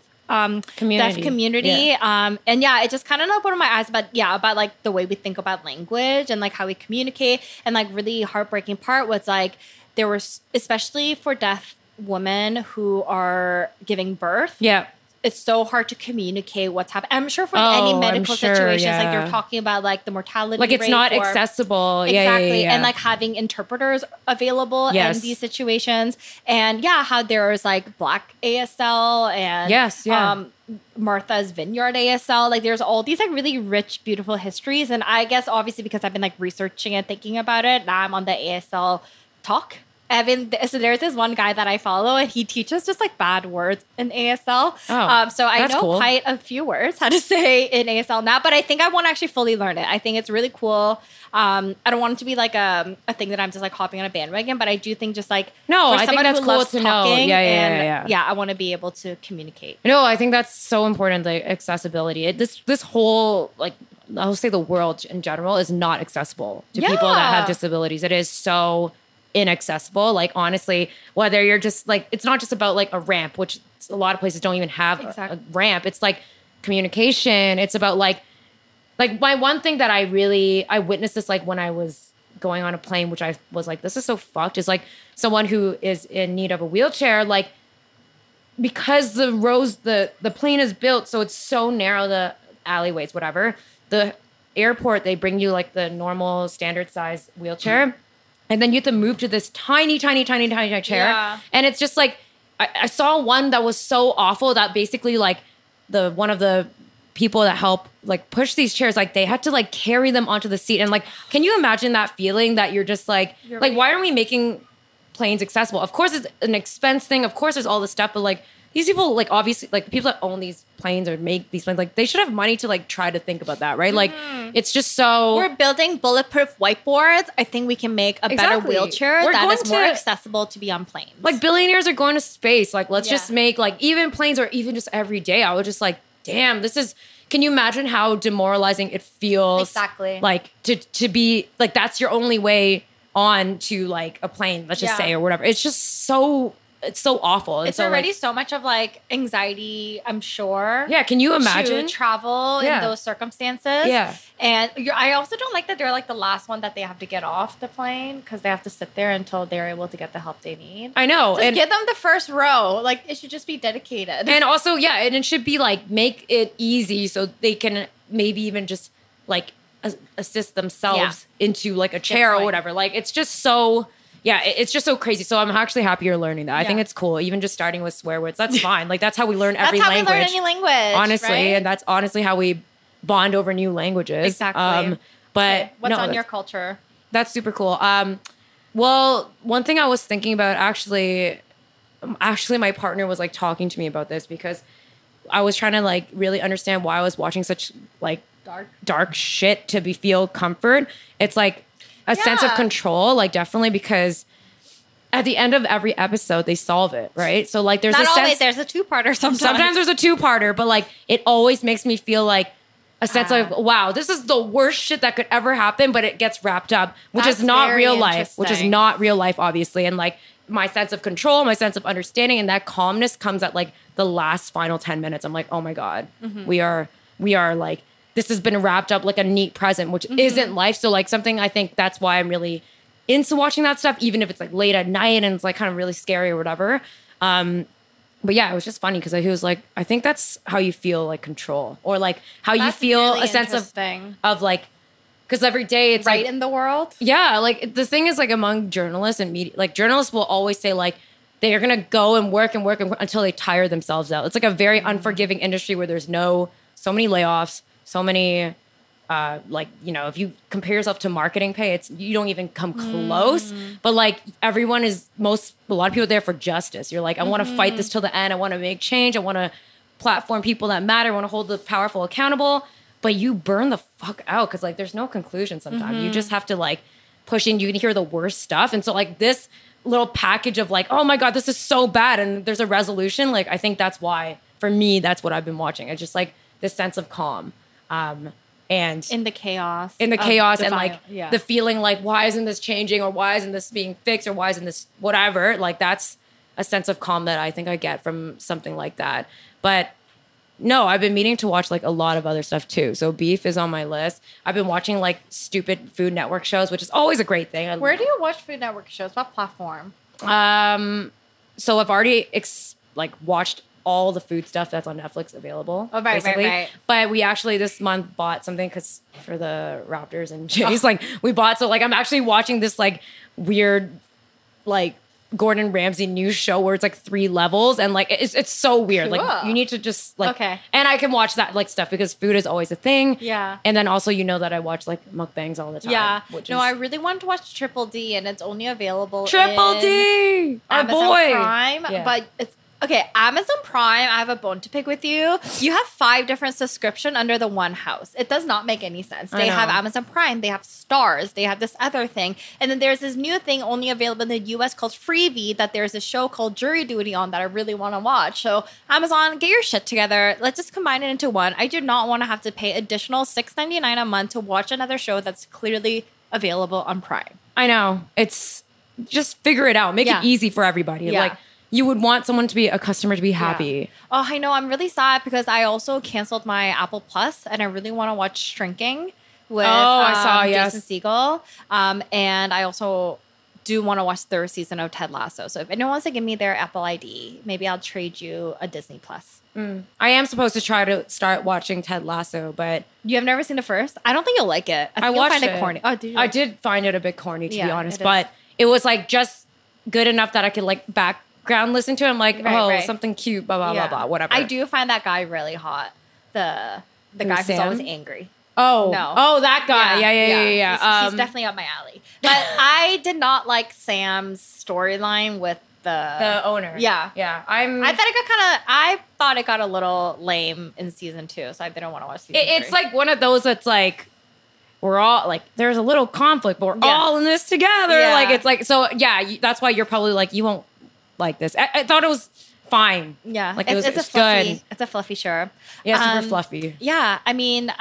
community. Yeah. And yeah, it just kind of opened my eyes about like the way we think about language and like how we communicate. And like really heartbreaking part was like there were, especially for deaf women who are giving birth. Yeah. It's so hard to communicate what's happening. I'm sure for any medical situations, like you're talking about like the mortality rate. Like it's not accessible. Exactly. Yeah. And like having interpreters available in these situations. And how there's like Black ASL and Martha's Vineyard ASL. Like there's all these like really rich, beautiful histories. And I guess obviously because I've been like researching and thinking about it, now I'm on the ASL talk. So there's this one guy that I follow, and he teaches just like bad words in ASL. So I know quite a few words how to say in ASL now, but I think I want to actually fully learn it. I think it's really cool. I don't want it to be like a thing that I'm just like hopping on a bandwagon, but I do think just like I think that's cool to know. Yeah, I want to be able to communicate. No, I think that's so important. Like accessibility. This whole like, I'll say the world in general is not accessible to people that have disabilities. It is so inaccessible. Like honestly, whether you're just like, it's not just about like a ramp, which a lot of places don't even have a ramp. It's like communication. It's about like my one thing that I witnessed this like when I was going on a plane, which I was like, this is so fucked, is like someone who is in need of a wheelchair, like because the rows, the plane is built so it's so narrow, the alleyways, whatever, the airport, they bring you like the normal standard size wheelchair. And then you have to move to this tiny chair. Yeah. And it's just like, I saw one that was so awful that basically like one of the people that help like push these chairs, like they had to like carry them onto the seat. And like, can you imagine that feeling that you're just like, why aren't we making planes accessible? Of course it's an expense thing. Of course there's all this stuff, but like these people, like obviously like the people that own these planes or make these planes, like they should have money to like try to think about that, right? Like it's just so... We're building bulletproof whiteboards. I think we can make a better wheelchair that is more accessible to be on planes. Like billionaires are going to space. Like let's just make like even planes or even just every day. I was just like, damn, this is... Can you imagine how demoralizing it feels? Exactly. Like to be... Like that's your only way on to like a plane, let's just say, or whatever. It's just so... It's so awful. It's so, already like, so much of like anxiety, I'm sure. Yeah, can you imagine? To travel in those circumstances. Yeah. And I also don't like that they're like the last one that they have to get off the plane because they have to sit there until they're able to get the help they need. I know. Just give them the first row. Like it should just be dedicated. And also, and it should be like make it easy so they can maybe even just like assist themselves into like a chair or whatever. Like it's just so... Yeah, it's just so crazy. So I'm actually happy you're learning that. I think it's cool. Even just starting with swear words, that's fine. Like that's how we learn every language. That's how we learn any language, honestly, right? And that's honestly how we bond over new languages. Exactly. But okay. What's on your culture? That's super cool. Well, one thing I was thinking about actually, my partner was like talking to me about this because I was trying to like really understand why I was watching such like dark shit to be feel comfort. It's like a sense of control, like definitely, because at the end of every episode they solve it, right? So like there's there's a two-parter sometimes. Sometimes there's a two-parter, but like it always makes me feel like a sense of, wow, this is the worst shit that could ever happen, but it gets wrapped up, which is not real life, obviously. And like my sense of control, my sense of understanding, and that calmness comes at like the last final 10 minutes. I'm like, oh my God, we are like, this has been wrapped up like a neat present, which isn't life. So like something, I think that's why I'm really into watching that stuff, even if it's like late at night and it's like kind of really scary or whatever. But yeah, it was just funny because he was like, I think that's how you feel like control, or like how that's you feel really a sense of like, because every day it's right like, in the world. Yeah. Like the thing is like among journalists and media, like journalists will always say like, they are going to go and work until they tire themselves out. It's like a very unforgiving industry where there's so many layoffs, so many, like, you know, if you compare yourself to marketing pay, you don't even come close, but like everyone is a lot of people are there for justice. You're like, I want to fight this till the end. I want to make change. I want to platform people that matter. I want to hold the powerful accountable, but you burn the fuck out. 'Cause like, there's no conclusion sometimes. You just have to like push in, you can hear the worst stuff. And so like this little package of like, oh my God, this is so bad. And there's a resolution. Like, I think that's why for me, that's what I've been watching. It's just like this sense of calm. And in the chaos and like the feeling like, why isn't this changing, or why isn't this being fixed, or why isn't this whatever? Like that's a sense of calm that I think I get from something like that. But no, I've been meaning to watch like a lot of other stuff too. So Beef is on my list. I've been watching like stupid Food Network shows, which is always a great thing. Where do you watch Food Network shows? What platform? So I've already watched all the food stuff that's on Netflix available. Oh, right. But we actually this month bought something because for the Raptors and Jays, so like I'm actually watching this like weird like Gordon Ramsay news show where it's like 3 levels and like it's so weird. Cool. Like you need to just like and I can watch that like stuff because food is always a thing. Yeah. And then also you know that I watch like mukbangs all the time. Yeah. I really wanted to watch Triple D and it's only available in Amazon Prime. Yeah. But it's Amazon Prime, I have a bone to pick with you. You have 5 different subscriptions under the one house. It does not make any sense. They have Amazon Prime, they have Stars, they have this other thing. And then there's this new thing only available in the US called Freevee that there's a show called Jury Duty on that I really want to watch. So Amazon, get your shit together. Let's just combine it into one. I do not want to have to pay additional $6.99 a month to watch another show that's clearly available on Prime. I know. It's just figure it out. Make it easy for everybody. Yeah. You would want someone to be a customer to be happy. Yeah. Oh, I know. I'm really sad because I also canceled my Apple Plus and I really want to watch Shrinking with Jason Segel. And I also do want to watch the third season of Ted Lasso. So if anyone wants to give me their Apple ID, maybe I'll trade you a Disney Plus. Mm. I am supposed to try to start watching Ted Lasso, but... You have never seen the first? I don't think you'll like it. I watched find it corny. Oh, did you? I did find it a bit corny, to be honest. But it was like just good enough that I could like listen to it. I'm like, something cute, blah, blah, blah, blah, whatever. I do find that guy really hot. The guy who's always angry. Oh. No. Oh, that guy. Yeah. He's definitely up my alley. But I did not like Sam's storyline with the owner. Yeah. Yeah. I thought it got a little lame in season 2, so I didn't want to watch season 3. It's like one of those that's like, we're all like, there's a little conflict, but we're all in this together. Yeah. Like, it's like, so yeah, that's why you're probably like, you won't like this. I thought it was fine. Yeah. Like it's fluffy. Good. It's a fluffy show. Yeah, super fluffy. Yeah. I mean,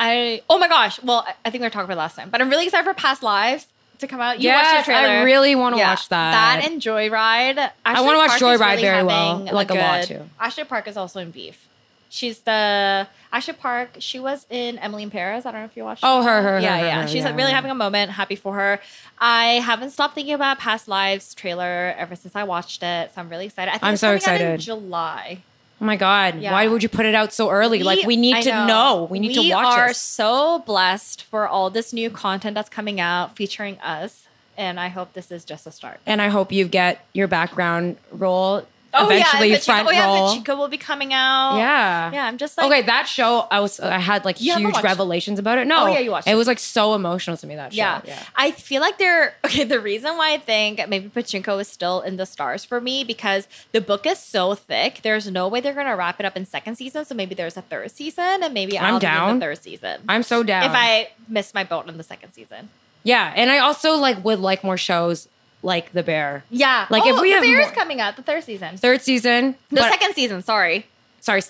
oh my gosh. Well, I think we were talking about it last time, but I'm really excited for Past Lives to come out. Watched the trailer. I really want to watch that. That and Joyride. I want to watch Joyride really very well. Like a lot too. Ashley Park is also in Beef. She's Ashley Park. She was in Emily in Paris. I don't know if you watched. Oh, her. Yeah. She's really having a moment. Happy for her. I haven't stopped thinking about Past Lives trailer ever since I watched it. So I'm really excited. I think it's coming out in July. Oh my God. Yeah. Why would you put it out so early? We need to know. We need to watch it. We are so blessed for all this new content that's coming out featuring us. And I hope this is just a start. And I hope you get your background role eventually front roll. Oh yeah, Pachinko will be coming out. Yeah. Yeah, I'm just like... Okay, that show, I had like huge revelations about it. No. Oh yeah, you watched it. It was like so emotional to me, that show. Yeah. I feel like the reason why I think maybe Pachinko is still in the stars for me, because the book is so thick, there's no way they're going to wrap it up in second season, so maybe there's a third season, and maybe I'll be in the third season. I'm so down. If I miss my boat in the second season. Yeah, and I also like would like more shows like The Bear. Yeah. Like if we have The Bear is coming out, the third season. Third season. No, second season, sorry,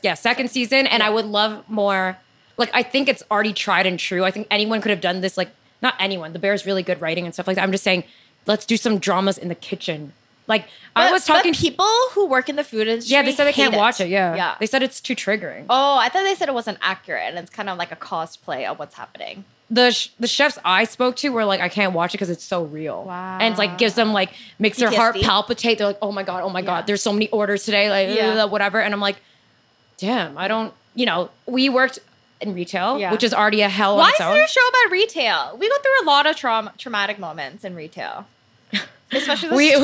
yeah, second season. And I would love more, like I think it's already tried and true. I think anyone could have done this, like not anyone. The Bear's really good writing and stuff like that. I'm just saying, let's do some dramas in the kitchen. Like I was talking to people who work in the food industry. Yeah, they said they can't watch it. Yeah. They said it's too triggering. Oh, I thought they said it wasn't accurate and it's kind of like a cosplay of what's happening. The chefs I spoke to were like, I can't watch it because it's so real. Wow. And it's like gives them like, makes their heart palpitate. They're like, oh my God, there's so many orders today, like whatever. And I'm like, damn, I don't, we worked in retail, which is already a hell on its own. Why is there a show about retail? We go through a lot of traumatic moments in retail. Especially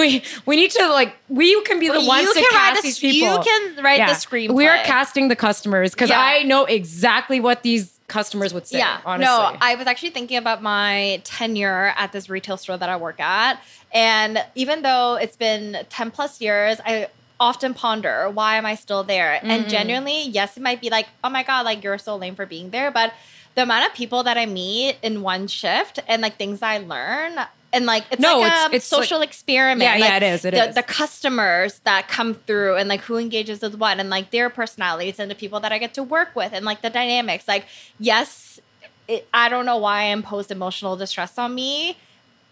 we need to like, we can be the ones to cast these people. You can write the screenplay. We are casting the customers because I know exactly what these customers would say, honestly. No, I was actually thinking about my tenure at this retail store that I work at. And even though it's been 10 plus years, I often ponder, why am I still there? Mm-hmm. And genuinely, yes, it might be like, oh my God, like you're so lame for being there. But the amount of people that I meet in one shift and like things I learn... And like, it's a social experiment. Yeah, like, it is. The customers that come through and like who engages with what and like their personalities and the people that I get to work with and like the dynamics. Like, yes, I don't know why I imposed emotional distress on me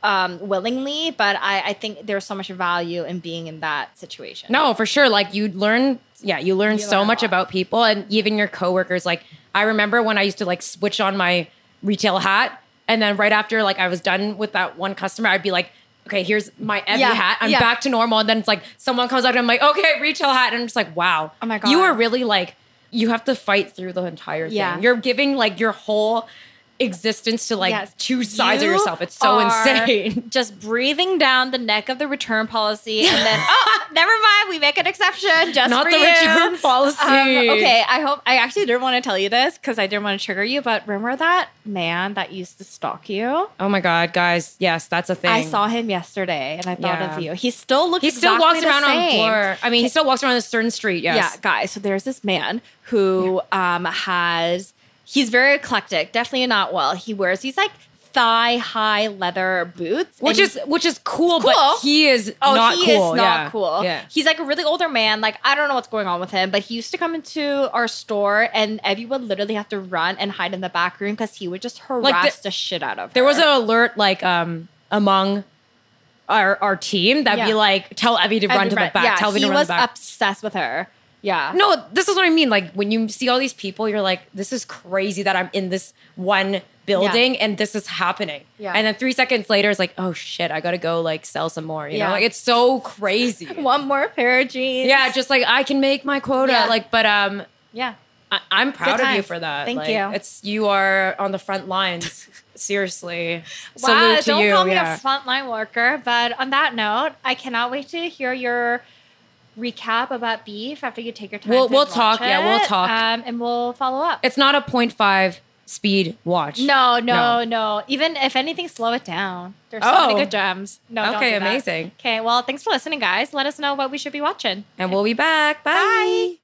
willingly, but I think there's so much value in being in that situation. No, for sure. Like you learn so much about people and even your coworkers. Like I remember when I used to like switch on my retail hat. And then right after, like, I was done with that one customer, I'd be like, okay, here's my Evie hat. I'm back to normal. And then it's like, someone comes out and I'm like, okay, retail hat. And I'm just like, wow. Oh my God. You are really like, you have to fight through the entire thing. Yeah. You're giving like your whole existence to like two sides of yourself. It's so insane. Just breathing down the neck of the return policy and then, never mind. We make an exception just not for you. Not the return policy. Okay, I actually didn't want to tell you this because I didn't want to trigger you, but remember that man that used to stalk you? Oh my God, guys. Yes, that's a thing. I saw him yesterday and I thought of you. He still looks exactly the same. He still walks around on floor. I mean, he still walks around a certain street, yes. Yeah, guys. So there's this man who he's very eclectic, definitely not well. He wears these like thigh-high leather boots. Which is cool, but he is not cool. He is not cool. Yeah. He's like a really older man. Like, I don't know what's going on with him, but he used to come into our store and Evie would literally have to run and hide in the back room because he would just harass like the shit out of her. There was an alert like among... our team that'd be like, tell Evie to run to the back. Yeah, tell Evie to run to the back. He was obsessed with her. Yeah. No, this is what I mean. Like, when you see all these people, you're like, this is crazy that I'm in this one building and this is happening. Yeah. And then 3 seconds later, it's like, oh, shit, I got to go, like, sell some more. You know? Like, it's so crazy. One more pair of jeans. Yeah, just like, I can make my quota. Yeah. Like, but, yeah. I'm proud of you for that. Thank you. You are on the front lines. Seriously. Wow, salute to you. Don't call me a frontline worker. But on that note, I cannot wait to hear your... recap about Beef after you take your time. We'll talk. It. Yeah, we'll talk. And we'll follow up. It's not a 0.5 speed watch. No. Even if anything, slow it down. There's so many good gems. No, okay, don't do amazing. That. Okay, well, thanks for listening, guys. Let us know what we should be watching. And we'll be back. Bye.